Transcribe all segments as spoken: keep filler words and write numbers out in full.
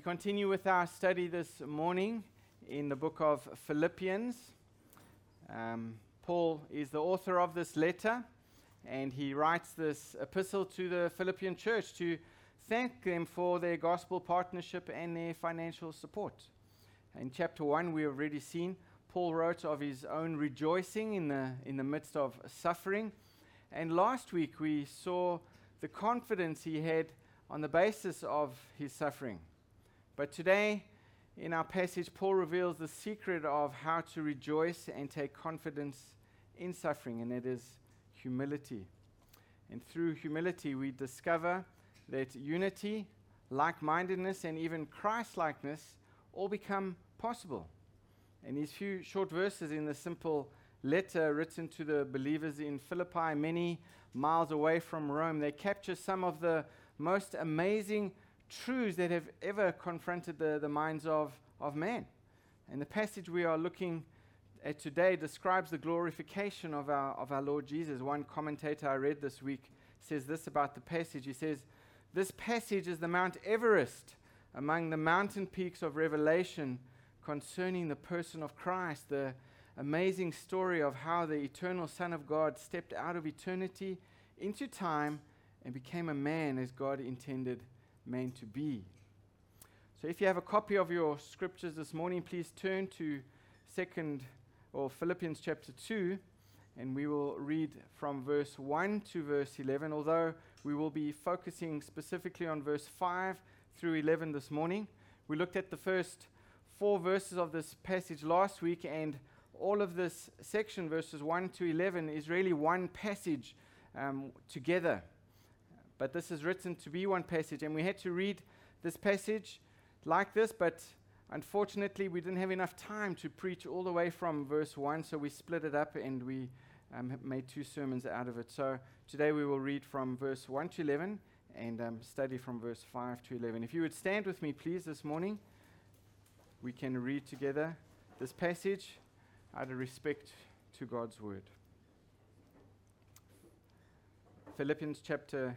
We continue with our study this morning in the book of Philippians. Um, Paul is the author of this letter, and he writes this epistle to the Philippian church to thank them for their gospel partnership and their financial support. In chapter one, we have already seen Paul wrote of his own rejoicing in the, in the midst of suffering. And last week, we saw the confidence he had on the basis of his suffering. But today, in our passage, Paul reveals the secret of how to rejoice and take confidence in suffering, and it is humility. And through humility, we discover that unity, like-mindedness, and even Christ-likeness all become possible. And these few short verses in the simple letter written to the believers in Philippi, many miles away from Rome, they capture some of the most amazing truths that have ever confronted the, the minds of, of man. And the passage we are looking at today describes the glorification of our, of our Lord Jesus. One commentator I read this week says this about the passage. He says, "This passage is the Mount Everest among the mountain peaks of Revelation concerning the person of Christ, the amazing story of how the eternal Son of God stepped out of eternity into time and became a man as God intended man to be." So if you have a copy of your scriptures this morning, please turn to second or Philippians chapter two, and we will read from verse one to verse eleven, although we will be focusing specifically on verse five through eleven this morning. We looked at the first four verses of this passage last week, and all of this section, verses one to eleven, is really one passage um, together. But this is written to be one passage, and we had to read this passage like this, but unfortunately we didn't have enough time to preach all the way from verse one, so we split it up and we um, made two sermons out of it. So today we will read from verse one to eleven and um, study from verse five to eleven. If you would stand with me, please, this morning, we can read together this passage out of respect to God's word. Philippians chapter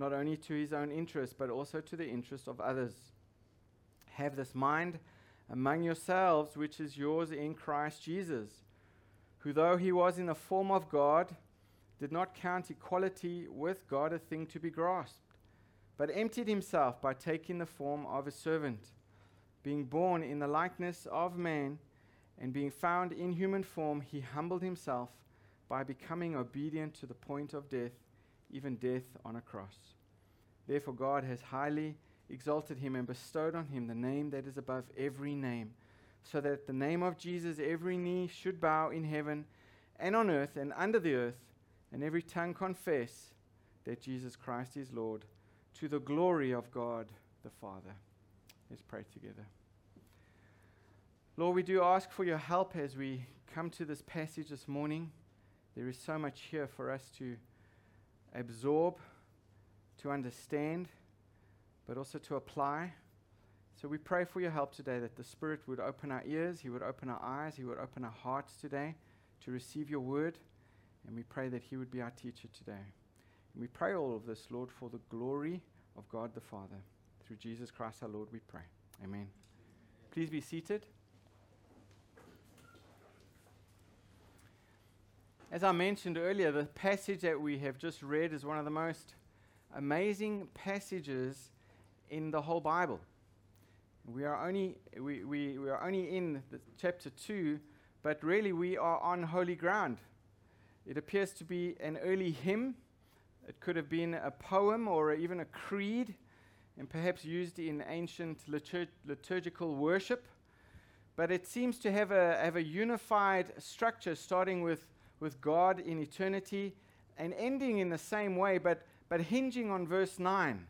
not only to his own interest, but also to the interest of others. Have this mind among yourselves, which is yours in Christ Jesus, who though he was in the form of God, did not count equality with God a thing to be grasped, but emptied himself by taking the form of a servant, being born in the likeness of man, and being found in human form, he humbled himself by becoming obedient to the point of death, even death on a cross. Therefore God has highly exalted him and bestowed on him the name that is above every name, so that at the name of Jesus every knee should bow in heaven and on earth and under the earth, and every tongue confess that Jesus Christ is Lord, to the glory of God the Father. Let's pray together. Lord, we do ask for your help as we come to this passage this morning. There is so much here for us to absorb, to understand, but also to apply. So we pray for your help today, that the Spirit would open our ears, he would open our eyes, he would open our hearts today to receive your word, and we pray that he would be our teacher today. And we pray all of this, Lord, for the glory of God the Father. Through Jesus Christ our Lord we pray. Amen. Please be seated. As I mentioned earlier, the passage that we have just read is one of the most amazing passages in the whole Bible. We are only we, we, we are only in the chapter two, but really we are on holy ground. It appears to be an early hymn. It could have been a poem or even a creed, and perhaps used in ancient liturg- liturgical worship. But it seems to have a have a unified structure, starting with with God in eternity, and ending in the same way, but but hinging on verse nine.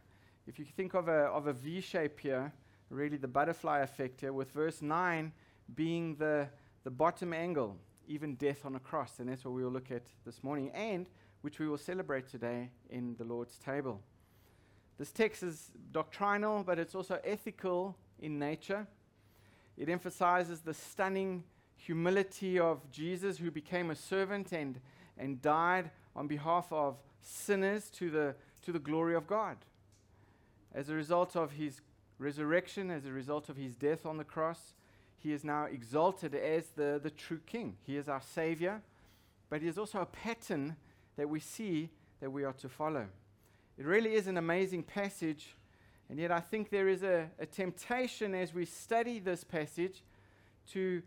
If you think of a of a V shape here, really the butterfly effect here, with verse nine being the, the bottom angle, even death on a cross. And that's what we will look at this morning, and which we will celebrate today in the Lord's table. This text is doctrinal, but it's also ethical in nature. It emphasizes the stunning humility of Jesus, who became a servant and and died on behalf of sinners to the to the glory of God. As a result of his resurrection, as a result of his death on the cross, he is now exalted as the, the true king. He is our savior, but he is also a pattern that we see that we are to follow. It really is an amazing passage, and yet I think there is a, a temptation as we study this passage to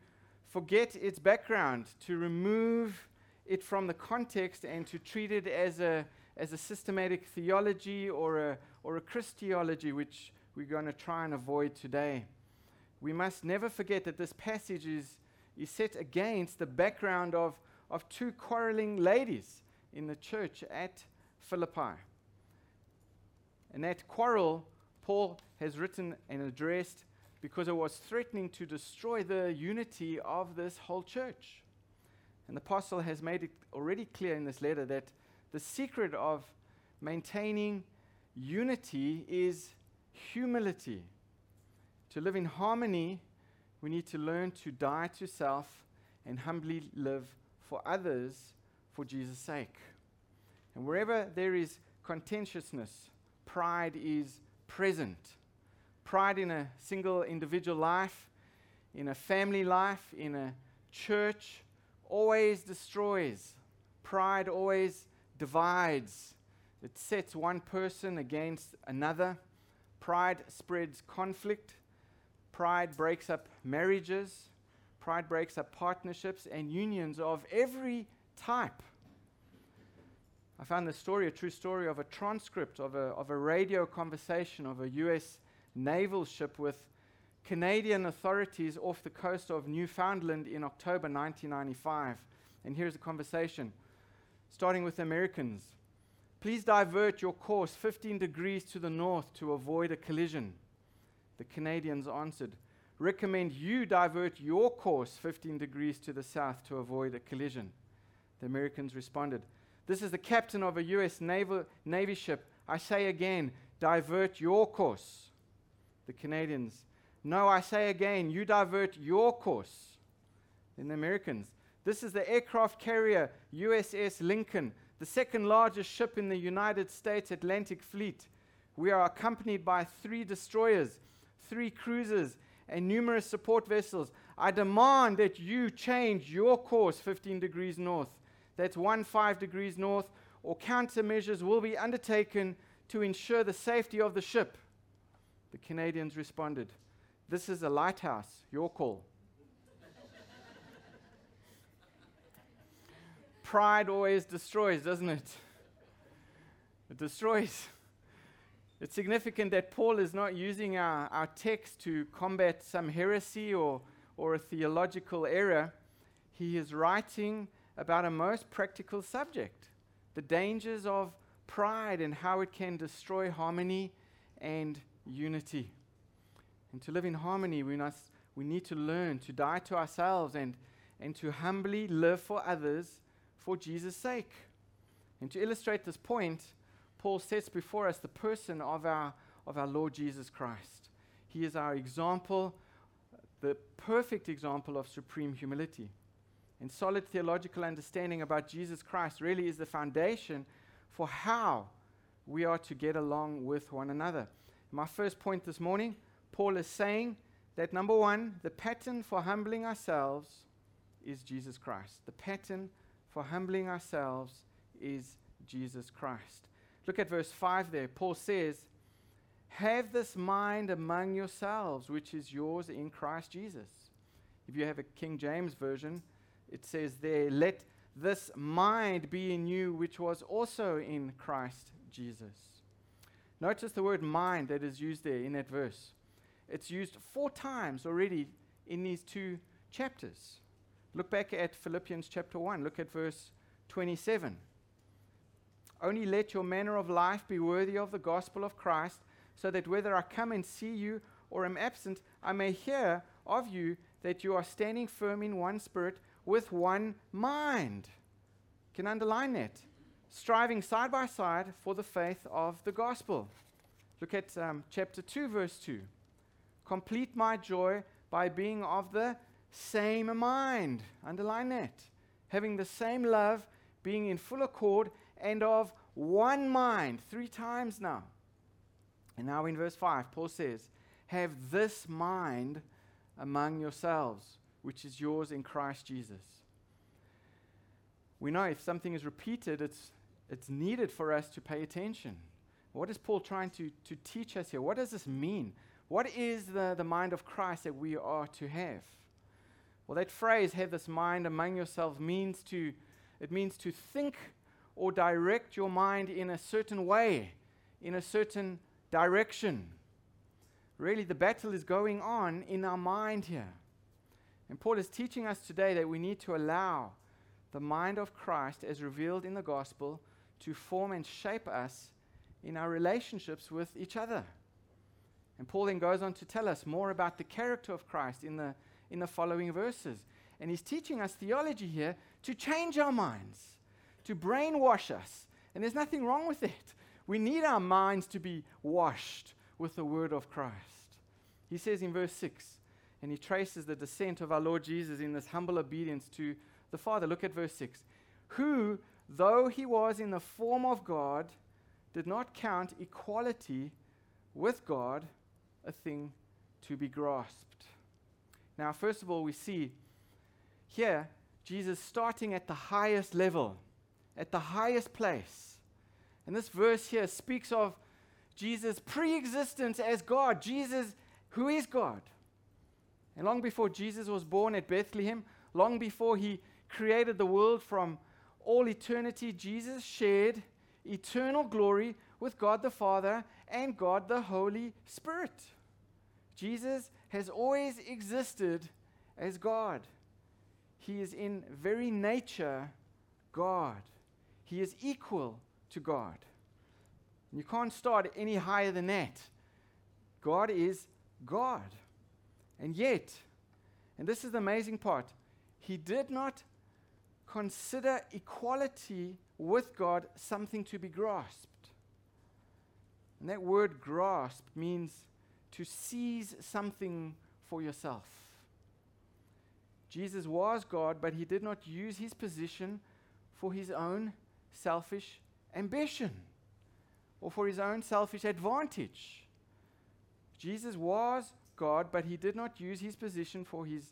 forget its background, to remove it from the context and to treat it as a as a systematic theology or a or a Christology, which we're going to try and avoid today. We must never forget that this passage is, is set against the background of, of two quarreling ladies in the church at Philippi. And that quarrel, Paul has written and addressed because it was threatening to destroy the unity of this whole church. And the apostle has made it already clear in this letter that the secret of maintaining unity is humility. To live in harmony, we need to learn to die to self and humbly live for others for Jesus' sake. And wherever there is contentiousness, pride is present. Pride in a single individual life, in a family life, in a church, always destroys. Pride always divides. It sets one person against another. Pride spreads conflict. Pride breaks up marriages. Pride breaks up partnerships and unions of every type. I found the story, a true story, of a transcript of a, of a radio conversation of a U S naval ship with Canadian authorities off the coast of Newfoundland in October nineteen ninety-five. And here's the conversation, starting with Americans. "Please divert your course fifteen degrees to the north to avoid a collision." The Canadians answered, "Recommend you divert your course fifteen degrees to the south to avoid a collision." The Americans responded, "This is the captain of a U S naval Navy ship. I say again, divert your course." The Canadians, "No, I say again, you divert your course." Then the Americans, "This is the aircraft carrier U S S Lincoln, the second largest ship in the United States Atlantic Fleet. We are accompanied by three destroyers, three cruisers, and numerous support vessels. I demand that you change your course fifteen degrees north. That's one five degrees north, or countermeasures will be undertaken to ensure the safety of the ship." The Canadians responded, "This is a lighthouse, your call." Pride always destroys, doesn't it? It destroys. It's significant that Paul is not using our, our text to combat some heresy or, or a theological error. He is writing about a most practical subject, the dangers of pride and how it can destroy harmony and unity. And to live in harmony, we must, we need to learn to die to ourselves and, and to humbly live for others for Jesus' sake. And to illustrate this point, Paul sets before us the person of our, of our Lord Jesus Christ. He is our example, the perfect example of supreme humility. And solid theological understanding about Jesus Christ really is the foundation for how we are to get along with one another. My first point this morning, Paul is saying that, number one, the pattern for humbling ourselves is Jesus Christ. The pattern for humbling ourselves is Jesus Christ. Look at verse five there. Paul says, "Have this mind among yourselves, which is yours in Christ Jesus." If you have a King James version, it says there, "Let this mind be in you, which was also in Christ Jesus." Notice the word mind that is used there in that verse. It's used four times already in these two chapters. Look back at Philippians chapter one. Look at verse twenty-seven. "Only let your manner of life be worthy of the gospel of Christ, so that whether I come and see you or am absent, I may hear of you that you are standing firm in one spirit with one mind. Can I underline that? Striving side by side for the faith of the gospel. Look at um, chapter two, verse two. Complete my joy by being of the same mind. Underline that. Having the same love, being in full accord, and of one mind. Three times now. And now in verse five, Paul says, have this mind among yourselves, which is yours in Christ Jesus. We know if something is repeated, it's it's needed for us to pay attention. What is Paul trying to, to teach us here? What does this mean? What is the, the mind of Christ that we are to have? Well, that phrase, have this mind among yourselves, means to it means to think or direct your mind in a certain way, in a certain direction. Really, the battle is going on in our mind here. And Paul is teaching us today that we need to allow the mind of Christ, as revealed in the gospel, to form and shape us in our relationships with each other. And Paul then goes on to tell us more about the character of Christ in the, in the following verses. And he's teaching us theology here to change our minds, to brainwash us. And there's nothing wrong with it. We need our minds to be washed with the word of Christ. He says in verse six, and he traces the descent of our Lord Jesus in this humble obedience to the Father. Look at verse six. Who, though he was in the form of God, did not count equality with God a thing to be grasped. Now, first of all, we see here Jesus starting at the highest level, at the highest place. And this verse here speaks of Jesus' pre-existence as God, Jesus who is God. And long before Jesus was born at Bethlehem, long before he created the world from all eternity, Jesus shared eternal glory with God the Father and God the Holy Spirit. Jesus has always existed as God. He is in very nature God. He is equal to God. You can't start any higher than that. God is God. And yet, and this is the amazing part, he did not consider equality with God something to be grasped. And that word grasp means to seize something for yourself. Jesus was God, but he did not use his position for his own selfish ambition or for his own selfish advantage. Jesus was God, but he did not use his position for his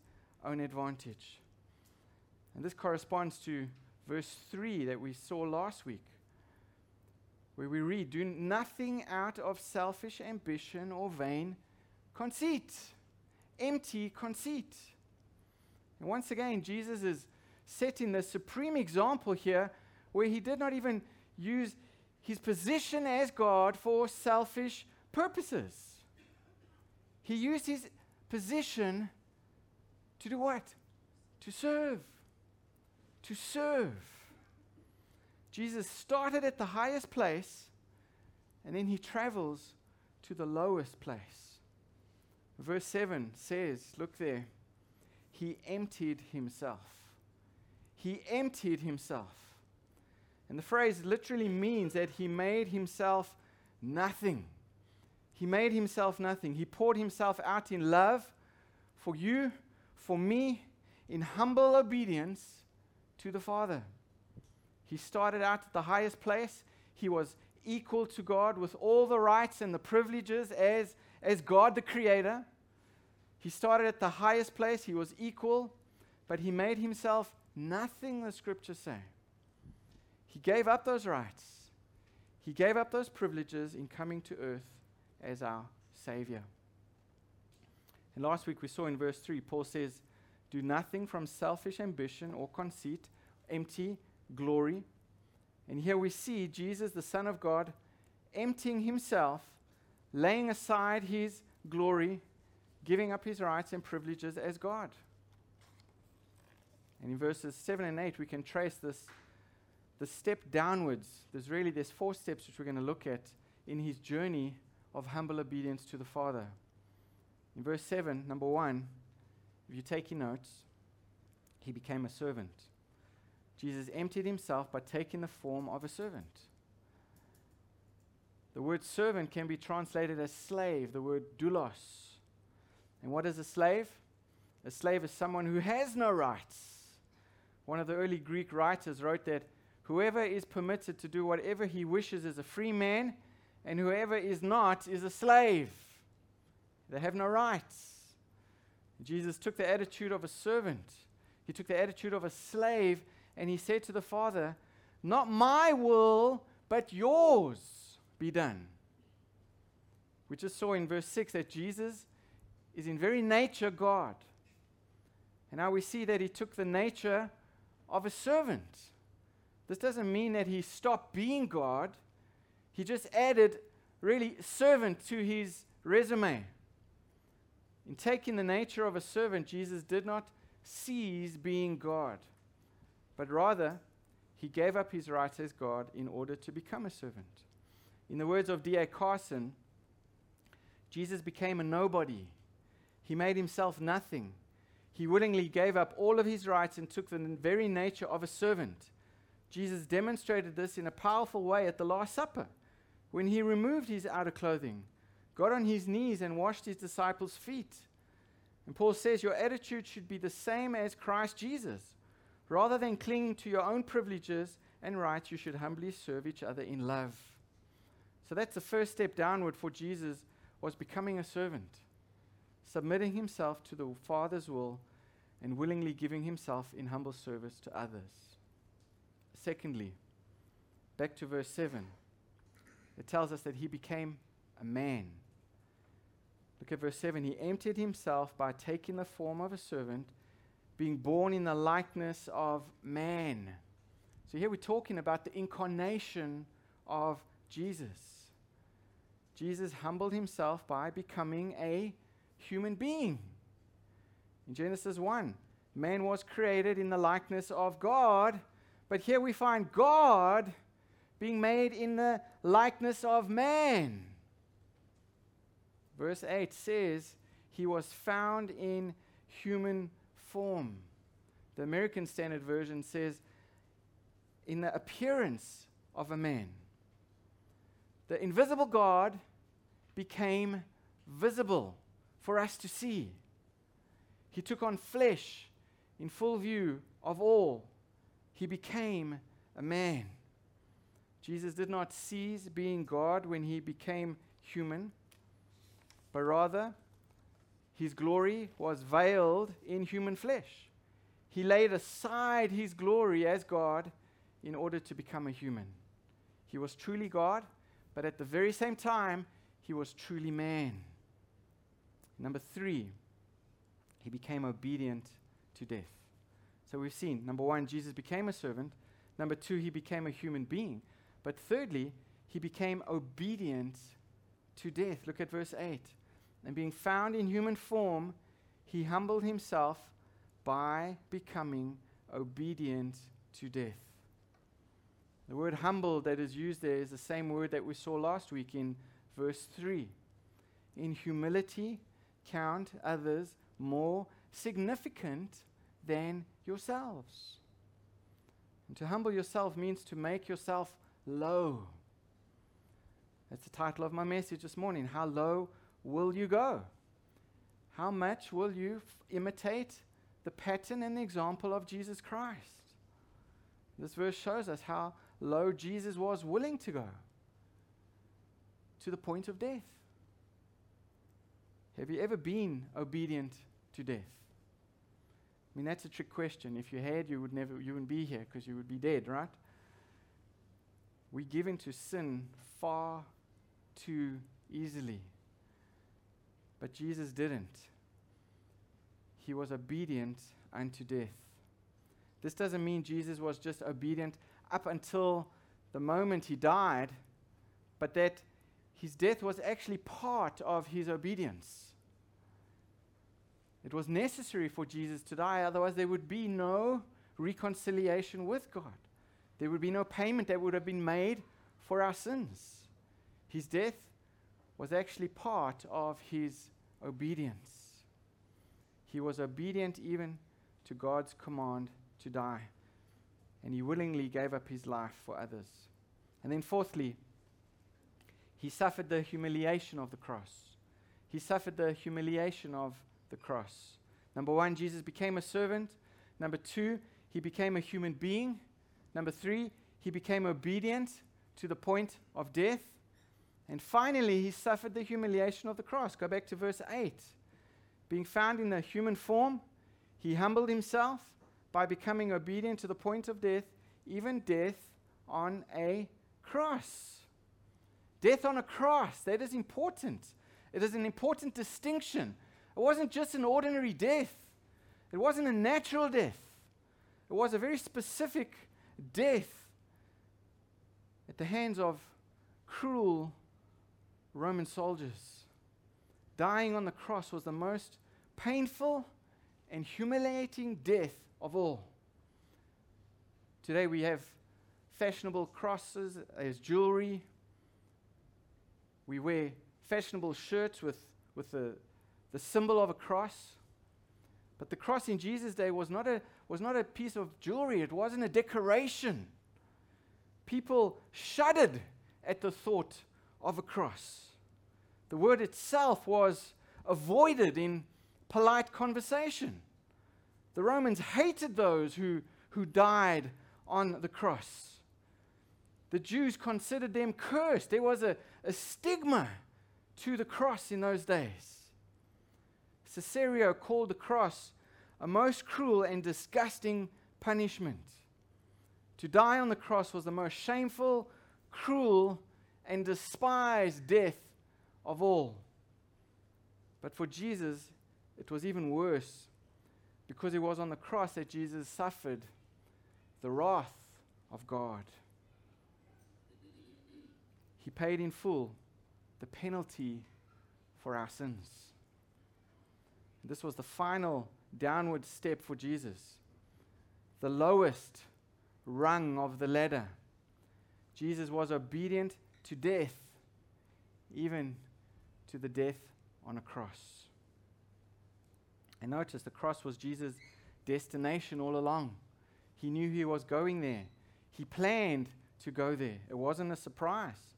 own advantage. And this corresponds to verse three that we saw last week, where we read, do nothing out of selfish ambition or vain conceit, empty conceit. And once again, Jesus is setting the supreme example here where he did not even use his position as God for selfish purposes. He used his position to do what? To serve. To serve. Jesus started at the highest place, and then he travels to the lowest place. Verse seven says, look there, he emptied himself. He emptied himself. And the phrase literally means that he made himself nothing. He made himself nothing. He poured himself out in love for you, for me, in humble obedience to the Father. He started out at the highest place. He was equal to God with all the rights and the privileges as, as God the Creator. He started at the highest place. He was equal, but he made himself nothing, the scriptures say. He gave up those rights. He gave up those privileges in coming to earth as our Savior. And last week we saw in verse three, Paul says, do nothing from selfish ambition or conceit, empty glory. And here we see Jesus, the Son of God, emptying himself, laying aside his glory, giving up his rights and privileges as God. And in verses seven and eight, we can trace this, this step downwards. There's really, there's four steps which we're going to look at in his journey of humble obedience to the Father. In verse seven, number one, if you're taking notes, he became a servant. Jesus emptied himself by taking the form of a servant. The word servant can be translated as slave, the word doulos. And what is a slave? A slave is someone who has no rights. One of the early Greek writers wrote that whoever is permitted to do whatever he wishes is a free man, and whoever is not is a slave. They have no rights. Jesus took the attitude of a servant. He took the attitude of a slave, and he said to the Father, "Not my will, but yours be done." We just saw in verse six that Jesus is in very nature God. And now we see that he took the nature of a servant. This doesn't mean that he stopped being God. He just added, really, servant to his resume. In taking the nature of a servant, Jesus did not cease being God, but rather he gave up his rights as God in order to become a servant. In the words of D A Carson, Jesus became a nobody. He made himself nothing. He willingly gave up all of his rights and took the very nature of a servant. Jesus demonstrated this in a powerful way at the Last Supper, when he removed his outer clothing, got on his knees, and washed his disciples' feet. And Paul says your attitude should be the same as Christ Jesus. Rather than clinging to your own privileges and rights, you should humbly serve each other in love. So that's the first step downward for Jesus, was becoming a servant, submitting himself to the Father's will and willingly giving himself in humble service to others. Secondly, back to verse seven, it tells us that he became a man. Look at verse seven. He emptied himself by taking the form of a servant, being born in the likeness of man. So here we're talking about the incarnation of Jesus. Jesus humbled himself by becoming a human being. In Genesis one, man was created in the likeness of God, but here we find God being made in the likeness of man. Verse eight says, he was found in human form. The American Standard Version says, in the appearance of a man. The invisible God became visible for us to see. He took on flesh in full view of all. He became a man. Jesus did not cease being God when he became human, but rather, his glory was veiled in human flesh. He laid aside his glory as God in order to become a human. He was truly God, but at the very same time, he was truly man. Number three, he became obedient to death. So we've seen, number one, Jesus became a servant. Number two, he became a human being. But thirdly, he became obedient to death. Look at verse eight. And being found in human form, he humbled himself by becoming obedient to death. The word humble that is used there is the same word that we saw last week in verse three. In humility, count others more significant than yourselves. And to humble yourself means to make yourself low. That's the title of my message this morning. How low will you go? How much will you f- imitate the pattern and the example of Jesus Christ? This verse shows us how low Jesus was willing to go, to the point of death. Have you ever been obedient to death? I mean, that's a trick question. If you had, you would never, you wouldn't be here because you would be dead, right? We give into sin far too easily. But Jesus didn't. He was obedient unto death. This doesn't mean Jesus was just obedient up until the moment he died, but that his death was actually part of his obedience. It was necessary for Jesus to die, otherwise there would be no reconciliation with God. There would be no payment that would have been made for our sins. His death was actually part of his obedience. He was obedient even to God's command to die, and he willingly gave up his life for others. And then fourthly, he suffered the humiliation of the cross. He suffered the humiliation of the cross. Number one, Jesus became a servant. Number two, he became a human being. Number three, he became obedient to the point of death. And finally, he suffered the humiliation of the cross. Go back to verse eight. Being found in the human form, he humbled himself by becoming obedient to the point of death, even death on a cross. Death on a cross, that is important. It is an important distinction. It wasn't just an ordinary death. It wasn't a natural death. It was a very specific death at the hands of cruel Roman soldiers. Dying on the cross was the most painful and humiliating death of all. Today we have fashionable crosses as jewelry. We wear fashionable shirts with, with the, the symbol of a cross. But the cross in Jesus' day was not a was not a piece of jewelry. It wasn't a decoration. People shuddered at the thought of a cross. The word itself was avoided in polite conversation. The Romans hated those who, who died on the cross. The Jews considered them cursed. There was a, a stigma to the cross in those days. Cicero called the cross a most cruel and disgusting punishment. To die on the cross was the most shameful, cruel, and despised death of all. But for Jesus, it was even worse, because it was on the cross that Jesus suffered the wrath of God. He paid in full the penalty for our sins. This was the final downward step for Jesus, the lowest rung of the ladder. Jesus was obedient to death, even to the death on a cross. And notice the cross was Jesus' destination all along. He knew he was going there. He planned to go there. It wasn't a surprise.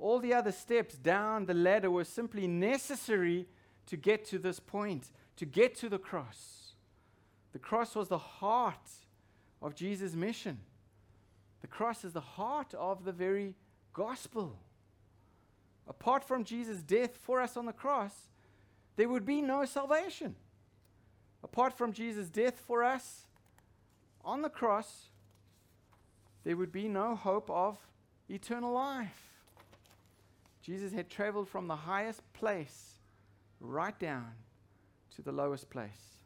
All the other steps down the ladder were simply necessary to get to this point, to get to the cross. The cross was the heart of Jesus' mission. The cross is the heart of the very gospel. Apart from Jesus' death for us on the cross, there would be no salvation. Apart from Jesus' death for us on the cross, there would be no hope of eternal life. Jesus had traveled from the highest place right down to the lowest place.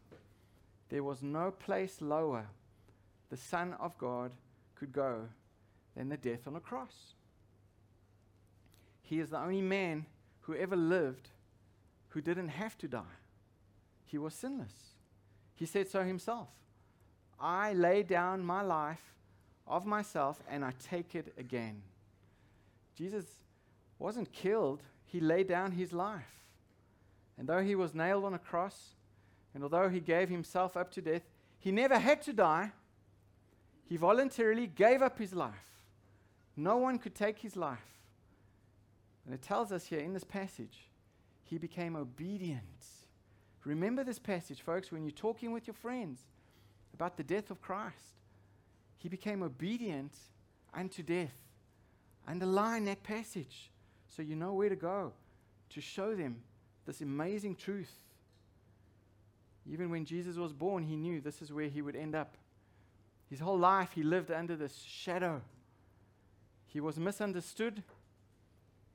There was no place lower the Son of God could go than the death on a cross. He is the only man who ever lived who didn't have to die. He was sinless. He said so himself. I lay down my life of myself and I take it again. Jesus wasn't killed. He laid down his life. And though he was nailed on a cross, and although he gave himself up to death, he never had to die. He voluntarily gave up his life. No one could take his life. And it tells us here in this passage, he became obedient. Remember this passage, folks, when you're talking with your friends about the death of Christ. He became obedient unto death. Underline that passage so you know where to go to show them this amazing truth. Even when Jesus was born, he knew this is where he would end up. His whole life, he lived under this shadow. He was misunderstood.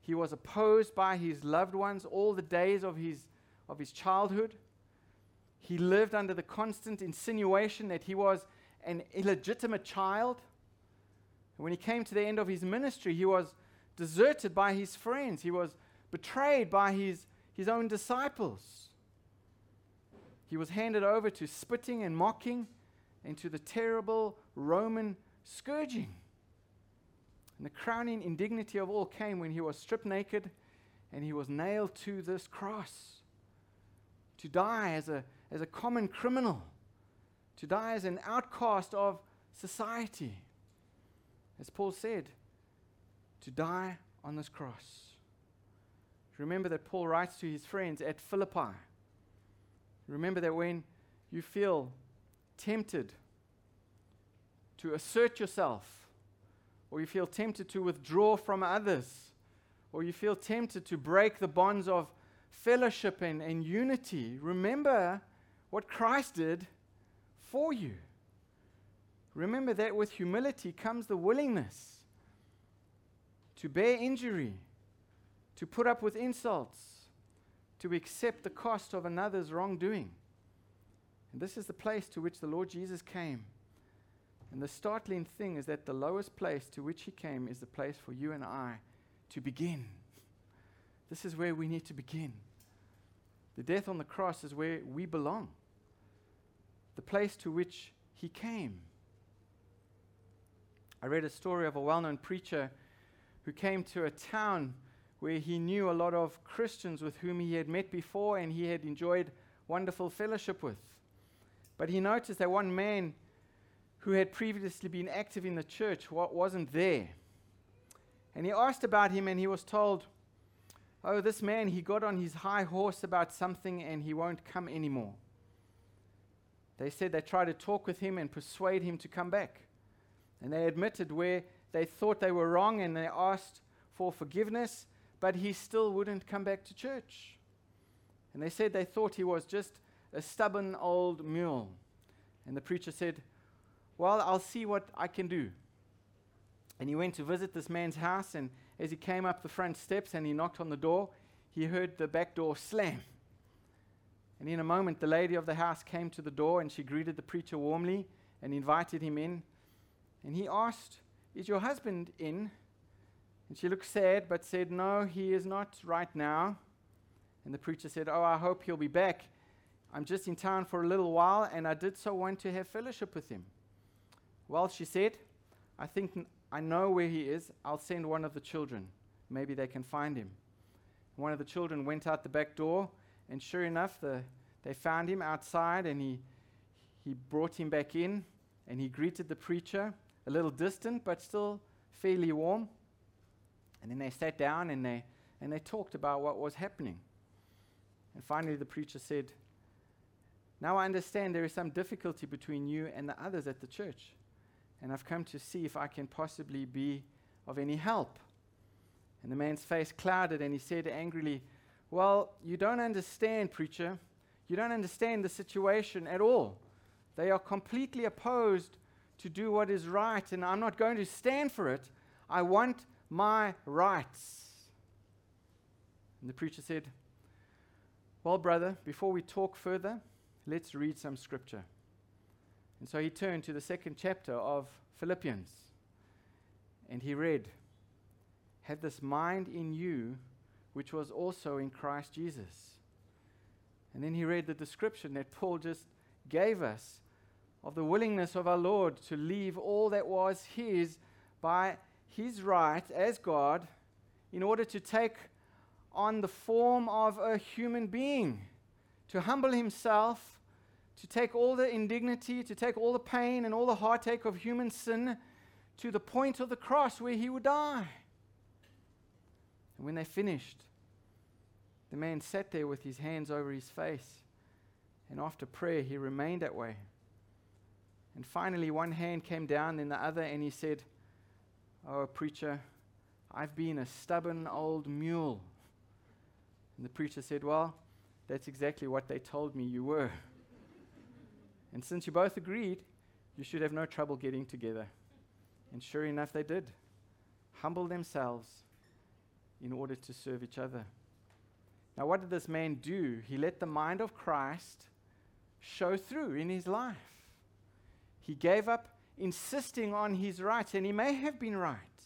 He was opposed by his loved ones all the days of his of his childhood. He lived under the constant insinuation that he was an illegitimate child. And when he came to the end of his ministry, he was deserted by his friends. He was betrayed by his, his own disciples. He was handed over to spitting and mocking and to the terrible Roman scourging. And the crowning indignity of all came when he was stripped naked and he was nailed to this cross. to die as a, as a common criminal, to die as an outcast of society. As Paul said, to die on this cross. Remember that Paul writes to his friends at Philippi. Remember that when you feel tempted to assert yourself, or you feel tempted to withdraw from others, or you feel tempted to break the bonds of fellowship and, and unity, remember what Christ did for you. Remember that with humility comes the willingness to bear injury, to put up with insults, to accept the cost of another's wrongdoing. And this is the place to which the Lord Jesus came. And the startling thing is that the lowest place to which he came is the place for you and I to begin. This is where we need to begin. The death on the cross is where we belong, the place to which he came. I read a story of a well-known preacher who came to a town where he knew a lot of Christians with whom he had met before and he had enjoyed wonderful fellowship with. But he noticed that one man who had previously been active in the church wasn't there. And he asked about him and he was told, "Oh, this man, he got on his high horse about something and he won't come anymore." They said they tried to talk with him and persuade him to come back. And they admitted where they thought they were wrong and they asked for forgiveness, but he still wouldn't come back to church. And they said they thought he was just a stubborn old mule. And the preacher said, "Well, I'll see what I can do." And he went to visit this man's house, and as he came up the front steps and he knocked on the door, he heard the back door slam. And in a moment, the lady of the house came to the door and she greeted the preacher warmly and invited him in. And he asked, "Is your husband in?" And she looked sad but said, "No, he is not right now." And the preacher said, "Oh, I hope he'll be back. I'm just in town for a little while, and I did so want to have fellowship with him." "Well," she said, "I think n- I know where he is. I'll send one of the children. Maybe they can find him." One of the children went out the back door, and sure enough, the, they found him outside, and he he brought him back in, and he greeted the preacher, a little distant but still fairly warm. And then they sat down and they and they talked about what was happening. And finally, the preacher said, "Now I understand there is some difficulty between you and the others at the church, and I've come to see if I can possibly be of any help." And the man's face clouded and he said angrily, "Well, you don't understand, preacher. You don't understand the situation at all. They are completely opposed to do what is right, and I'm not going to stand for it. I want my rights." And the preacher said, "Well, brother, before we talk further, let's read some scripture." And so he turned to the second chapter of Philippians, and he read, "Have this mind in you, which was also in Christ Jesus." And then he read the description that Paul just gave us of the willingness of our Lord to leave all that was his by his right as God in order to take on the form of a human being, to humble himself, to take all the indignity, to take all the pain and all the heartache of human sin to the point of the cross where he would die. And when they finished, the man sat there with his hands over his face, and after prayer he remained that way. And finally one hand came down, then the other, and he said, "Oh, preacher, I've been a stubborn old mule." And the preacher said, "Well, that's exactly what they told me you were. And since you both agreed, you should have no trouble getting together." And sure enough, they did. Humble themselves in order to serve each other. Now, what did this man do? He let the mind of Christ show through in his life. He gave up insisting on his rights, and he may have been right.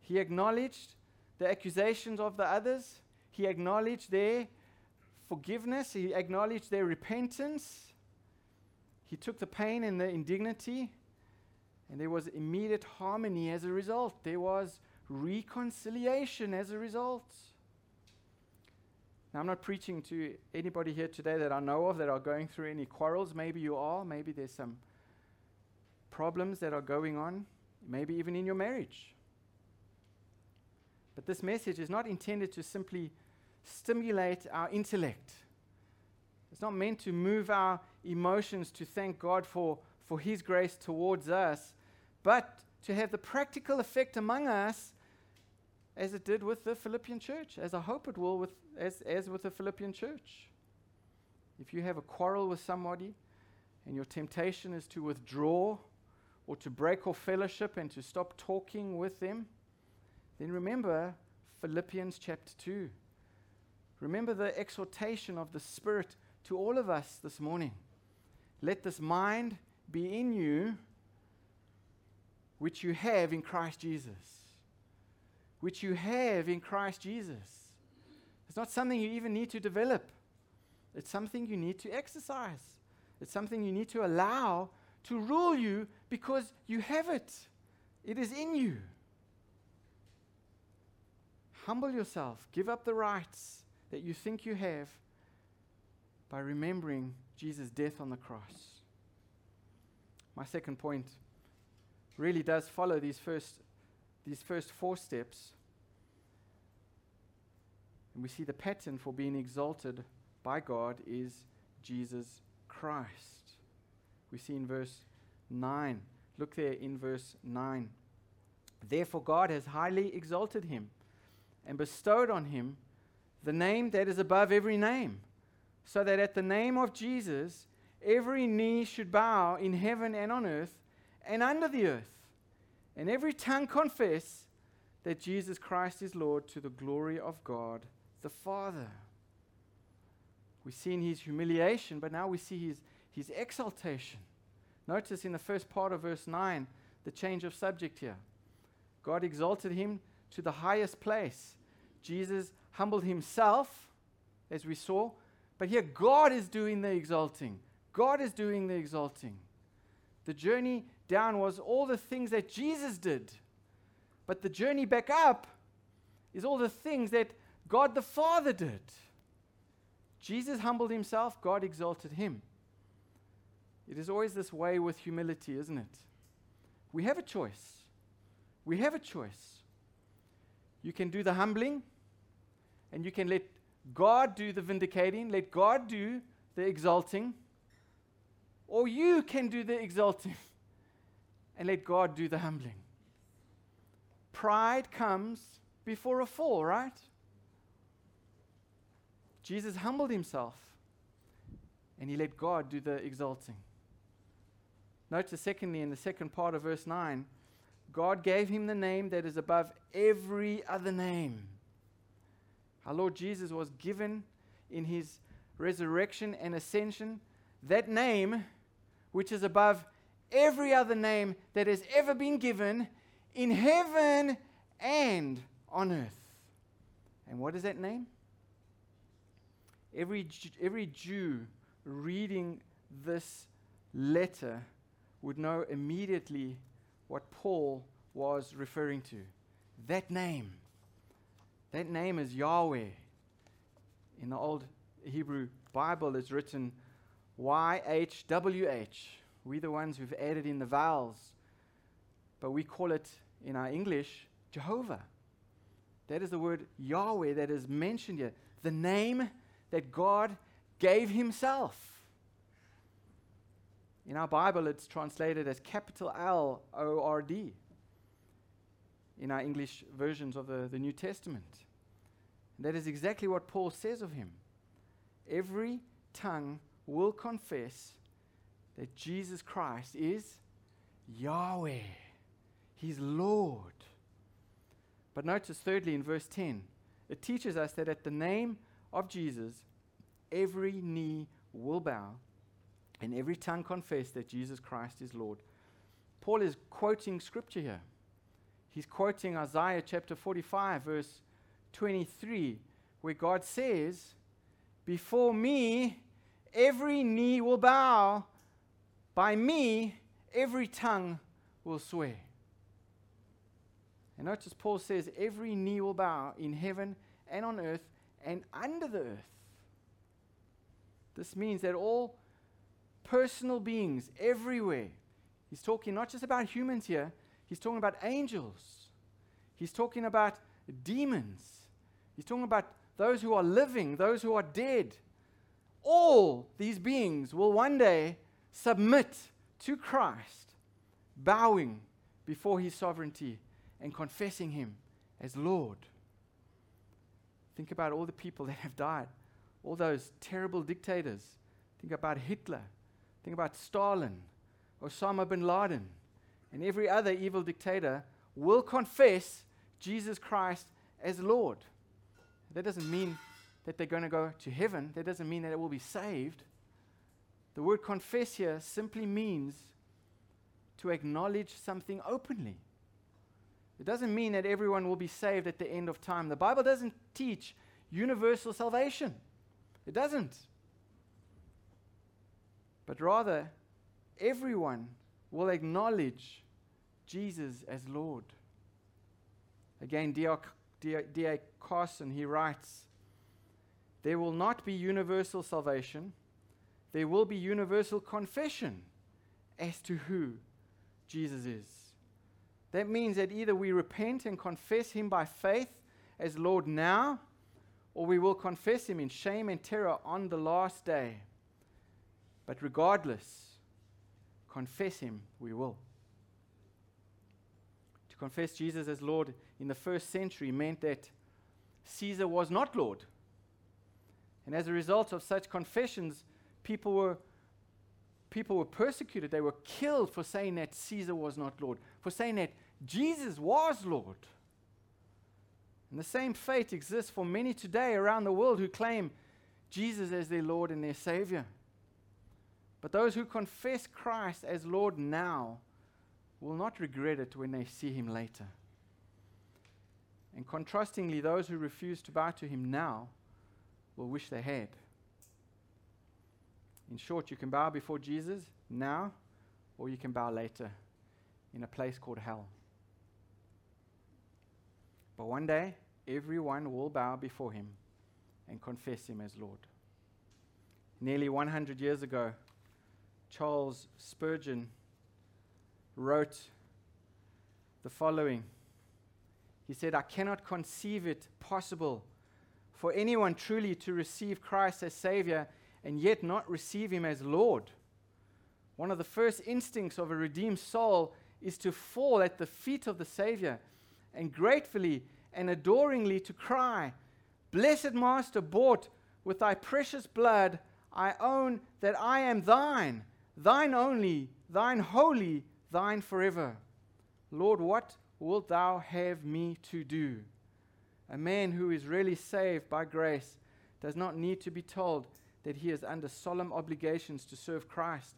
He acknowledged the accusations of the others. He acknowledged their forgiveness. He acknowledged their repentance. He took the pain and the indignity, and there was immediate harmony as a result. There was reconciliation as a result. Now, I'm not preaching to anybody here today that I know of that are going through any quarrels. Maybe you are. Maybe there's some problems that are going on, maybe even in your marriage. But this message is not intended to simply stimulate our intellect. It's not meant to move our emotions to thank God for, for His grace towards us, but to have the practical effect among us as it did with the Philippian church, as I hope it will with as, as with the Philippian church. If you have a quarrel with somebody and your temptation is to withdraw or to break off fellowship and to stop talking with them, then remember Philippians chapter two. Remember the exhortation of the Spirit to all of us this morning. Let this mind be in you, which you have in Christ Jesus. Which you have in Christ Jesus. It's not something you even need to develop. It's something you need to exercise. It's something you need to allow to rule you because you have it. It is in you. Humble yourself. Give up the rights that you think you have by remembering Jesus' death on the cross. My second point really does follow these first These first four steps, and we see the pattern for being exalted by God is Jesus Christ. We see in verse nine. Look there in verse nine. Therefore God has highly exalted him and bestowed on him the name that is above every name, so that at the name of Jesus every knee should bow in heaven and on earth and under the earth, and every tongue confess that Jesus Christ is Lord, to the glory of God the Father. We've seen his humiliation, but now we see his, his exaltation. Notice in the first part of verse nine, the change of subject here. God exalted him to the highest place. Jesus humbled himself, as we saw. But here God is doing the exalting. God is doing the exalting. The journey down was all the things that Jesus did. But the journey back up is all the things that God the Father did. Jesus humbled himself, God exalted him. It is always this way with humility, isn't it? We have a choice. We have a choice. You can do the humbling, and you can let God do the vindicating, let God do the exalting, or you can do the exalting and let God do the humbling. Pride comes before a fall, right? Jesus humbled himself, and he let God do the exalting. Notice, secondly, in the second part of verse nine, God gave him the name that is above every other name. Our Lord Jesus was given in his resurrection and ascension that name which is above every other name that has ever been given in heaven and on earth. And what is that name? Every, every Jew reading this letter would know immediately what Paul was referring to. That name. That name is Yahweh. In the old Hebrew Bible, it's written Y H W H. We're the ones who've added in the vowels, but we call it in our English Jehovah. That is the word Yahweh that is mentioned here, the name that God gave himself. In our Bible, it's translated as capital L O R D in our English versions of the, the New Testament. And that is exactly what Paul says of him. Every tongue will confess that Jesus Christ is Yahweh. He's Lord. But notice thirdly in verse ten, it teaches us that at the name of Jesus, every knee will bow and every tongue confess that Jesus Christ is Lord. Paul is quoting scripture here. He's quoting Isaiah chapter forty-five, verse twenty-three, where God says, "Before me, every knee will bow. By me, every tongue will swear." And notice Paul says, every knee will bow in heaven and on earth and under the earth. This means that all personal beings everywhere, he's talking not just about humans here, he's talking about angels, he's talking about demons, he's talking about those who are living, those who are dead. All these beings will one day submit to Christ, bowing before his sovereignty and confessing him as Lord. Think about all the people that have died, all those terrible dictators. Think about Hitler. Think about Stalin, Osama bin Laden, and every other evil dictator will confess Jesus Christ as Lord. That doesn't mean that they're going to go to heaven. That doesn't mean that they will be saved. The word confess here simply means to acknowledge something openly. It doesn't mean that everyone will be saved at the end of time. The Bible doesn't teach universal salvation. It doesn't. But rather, everyone will acknowledge Jesus as Lord. Again, D A Carson, he writes, there will not be universal salvation. There will be universal confession as to who Jesus is. That means that either we repent and confess him by faith as Lord now, or we will confess him in shame and terror on the last day. But regardless, confess him we will. To confess Jesus as Lord in the first century meant that Caesar was not Lord. And as a result of such confessions, people were people were persecuted. They were killed for saying that Caesar was not Lord, for saying that Jesus was Lord. And the same fate exists for many today around the world who claim Jesus as their Lord and their Savior. But those who confess Christ as Lord now will not regret it when they see him later. And contrastingly, those who refuse to bow to him now will wish they had. In short, you can bow before Jesus now, or you can bow later in a place called hell. But one day, everyone will bow before him and confess him as Lord. Nearly one hundred years ago, Charles Spurgeon wrote the following. He said, I cannot conceive it possible for anyone truly to receive Christ as Savior and yet not receive him as Lord. One of the first instincts of a redeemed soul is to fall at the feet of the Savior and gratefully and adoringly to cry, Blessed Master, bought with thy precious blood, I own that I am thine, thine only, thine holy, thine forever. Lord, what wilt thou have me to do? A man who is really saved by grace does not need to be told that he is under solemn obligations to serve Christ.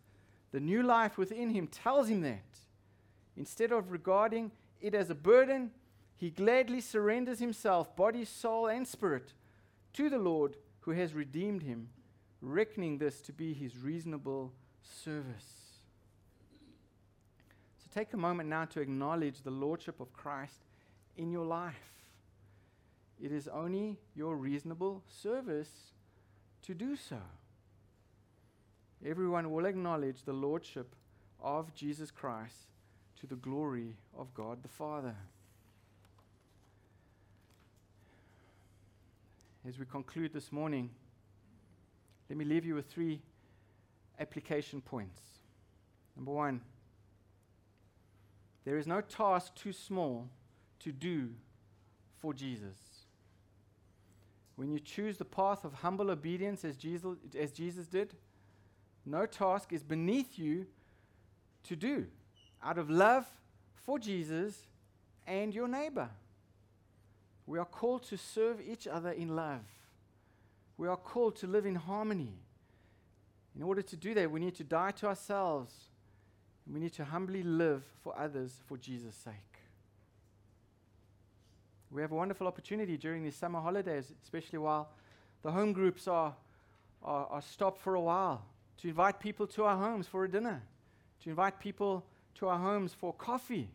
The new life within him tells him that. Instead of regarding it as a burden, he gladly surrenders himself, body, soul, and spirit, to the Lord who has redeemed him, reckoning this to be his reasonable service. So take a moment now to acknowledge the Lordship of Christ in your life. It is only your reasonable service to do so. Everyone will acknowledge the Lordship of Jesus Christ to the glory of God the Father. As we conclude this morning, let me leave you with three application points. Number one, there is no task too small to do for Jesus. When you choose the path of humble obedience as Jesus, as Jesus did, no task is beneath you to do out of love for Jesus and your neighbor. We are called to serve each other in love. We are called to live in harmony. In order to do that, we need to die to ourselves. And we need to humbly live for others for Jesus' sake. We have a wonderful opportunity during these summer holidays, especially while the home groups are, are, are stopped for a while, to invite people to our homes for a dinner, to invite people to our homes for coffee,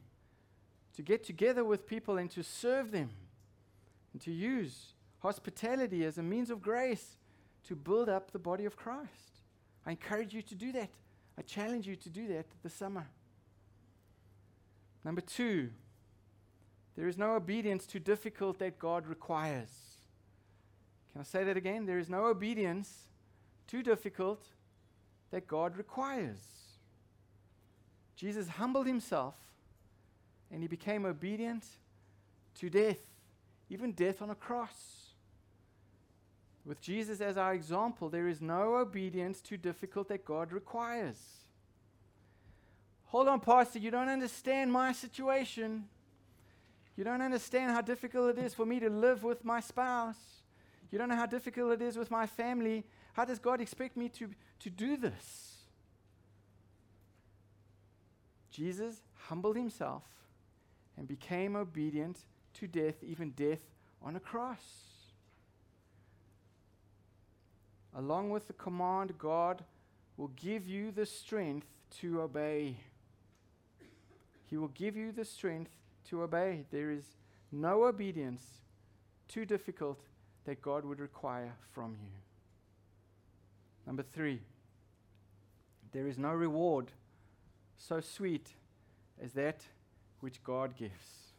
to get together with people and to serve them, and to use hospitality as a means of grace to build up the body of Christ. I encourage you to do that. I challenge you to do that this summer. Number two, there is no obedience too difficult that God requires. Can I say that again? There is no obedience too difficult that God requires. Jesus humbled himself and he became obedient to death, even death on a cross. With Jesus as our example, there is no obedience too difficult that God requires. Hold on, Pastor, you don't understand my situation. You don't understand how difficult it is for me to live with my spouse. You don't know how difficult it is with my family. How does God expect me to, to do this? Jesus humbled himself and became obedient to death, even death on a cross. Along with the command, God will give you the strength to obey. He will give you the strength to obey. There is no obedience too difficult that God would require from you. Number three, there is no reward so sweet as that which God gives.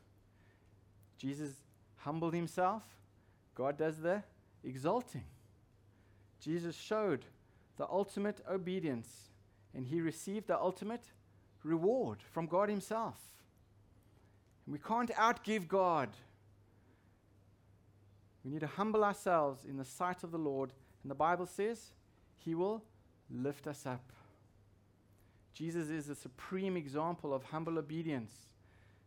Jesus humbled himself. God does the exalting. Jesus showed the ultimate obedience, and he received the ultimate reward from God himself. And we can't outgive God. We need to humble ourselves in the sight of the Lord. And the Bible says he will lift us up. Jesus is the supreme example of humble obedience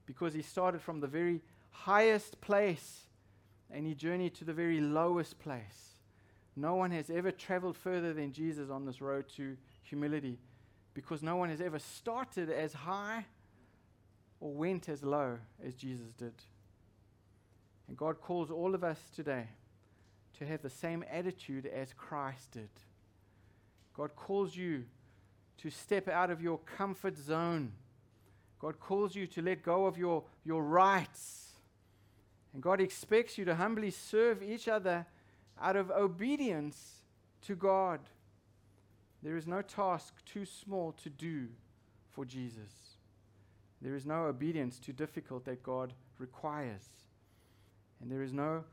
because he started from the very highest place and he journeyed to the very lowest place. No one has ever traveled further than Jesus on this road to humility because no one has ever started as high or went as low as Jesus did. And God calls all of us today to have the same attitude as Christ did. God calls you to step out of your comfort zone. God calls you to let go of your, your rights. And God expects you to humbly serve each other out of obedience to God. There is no task too small to do for Jesus. There is no obedience too difficult that God requires. And there is no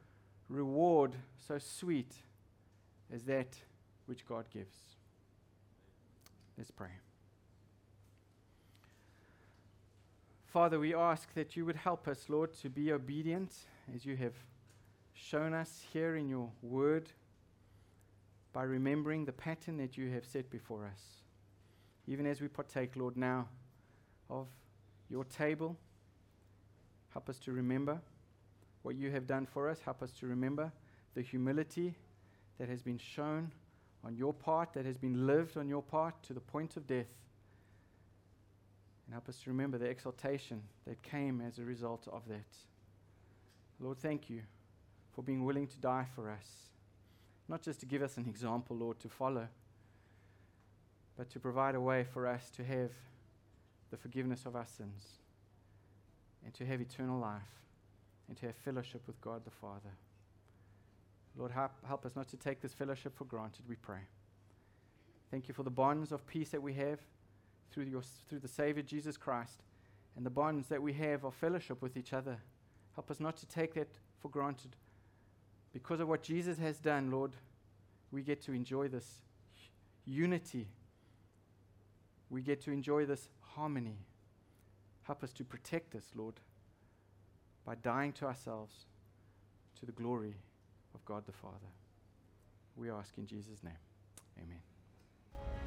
reward so sweet as that which God gives. Let's pray. Father, we ask that you would help us, Lord, to be obedient as you have shown us here in your word by remembering the pattern that you have set before us. Even as we partake, Lord, now of your table, help us to remember what you have done for us. Help us to remember the humility that has been shown on your part, that has been lived on your part to the point of death. And help us to remember the exaltation that came as a result of that. Lord, thank you for being willing to die for us. Not just to give us an example, Lord, to follow, but to provide a way for us to have the forgiveness of our sins and to have eternal life and to have fellowship with God the Father. Lord, help, help us not to take this fellowship for granted, we pray. Thank you for the bonds of peace that we have through your, through the Savior Jesus Christ, and the bonds that we have of fellowship with each other. Help us not to take that for granted. Because of what Jesus has done, Lord, we get to enjoy this unity. We get to enjoy this harmony. Help us to protect this, Lord, by dying to ourselves to the glory of God the Father. We ask in Jesus' name. Amen.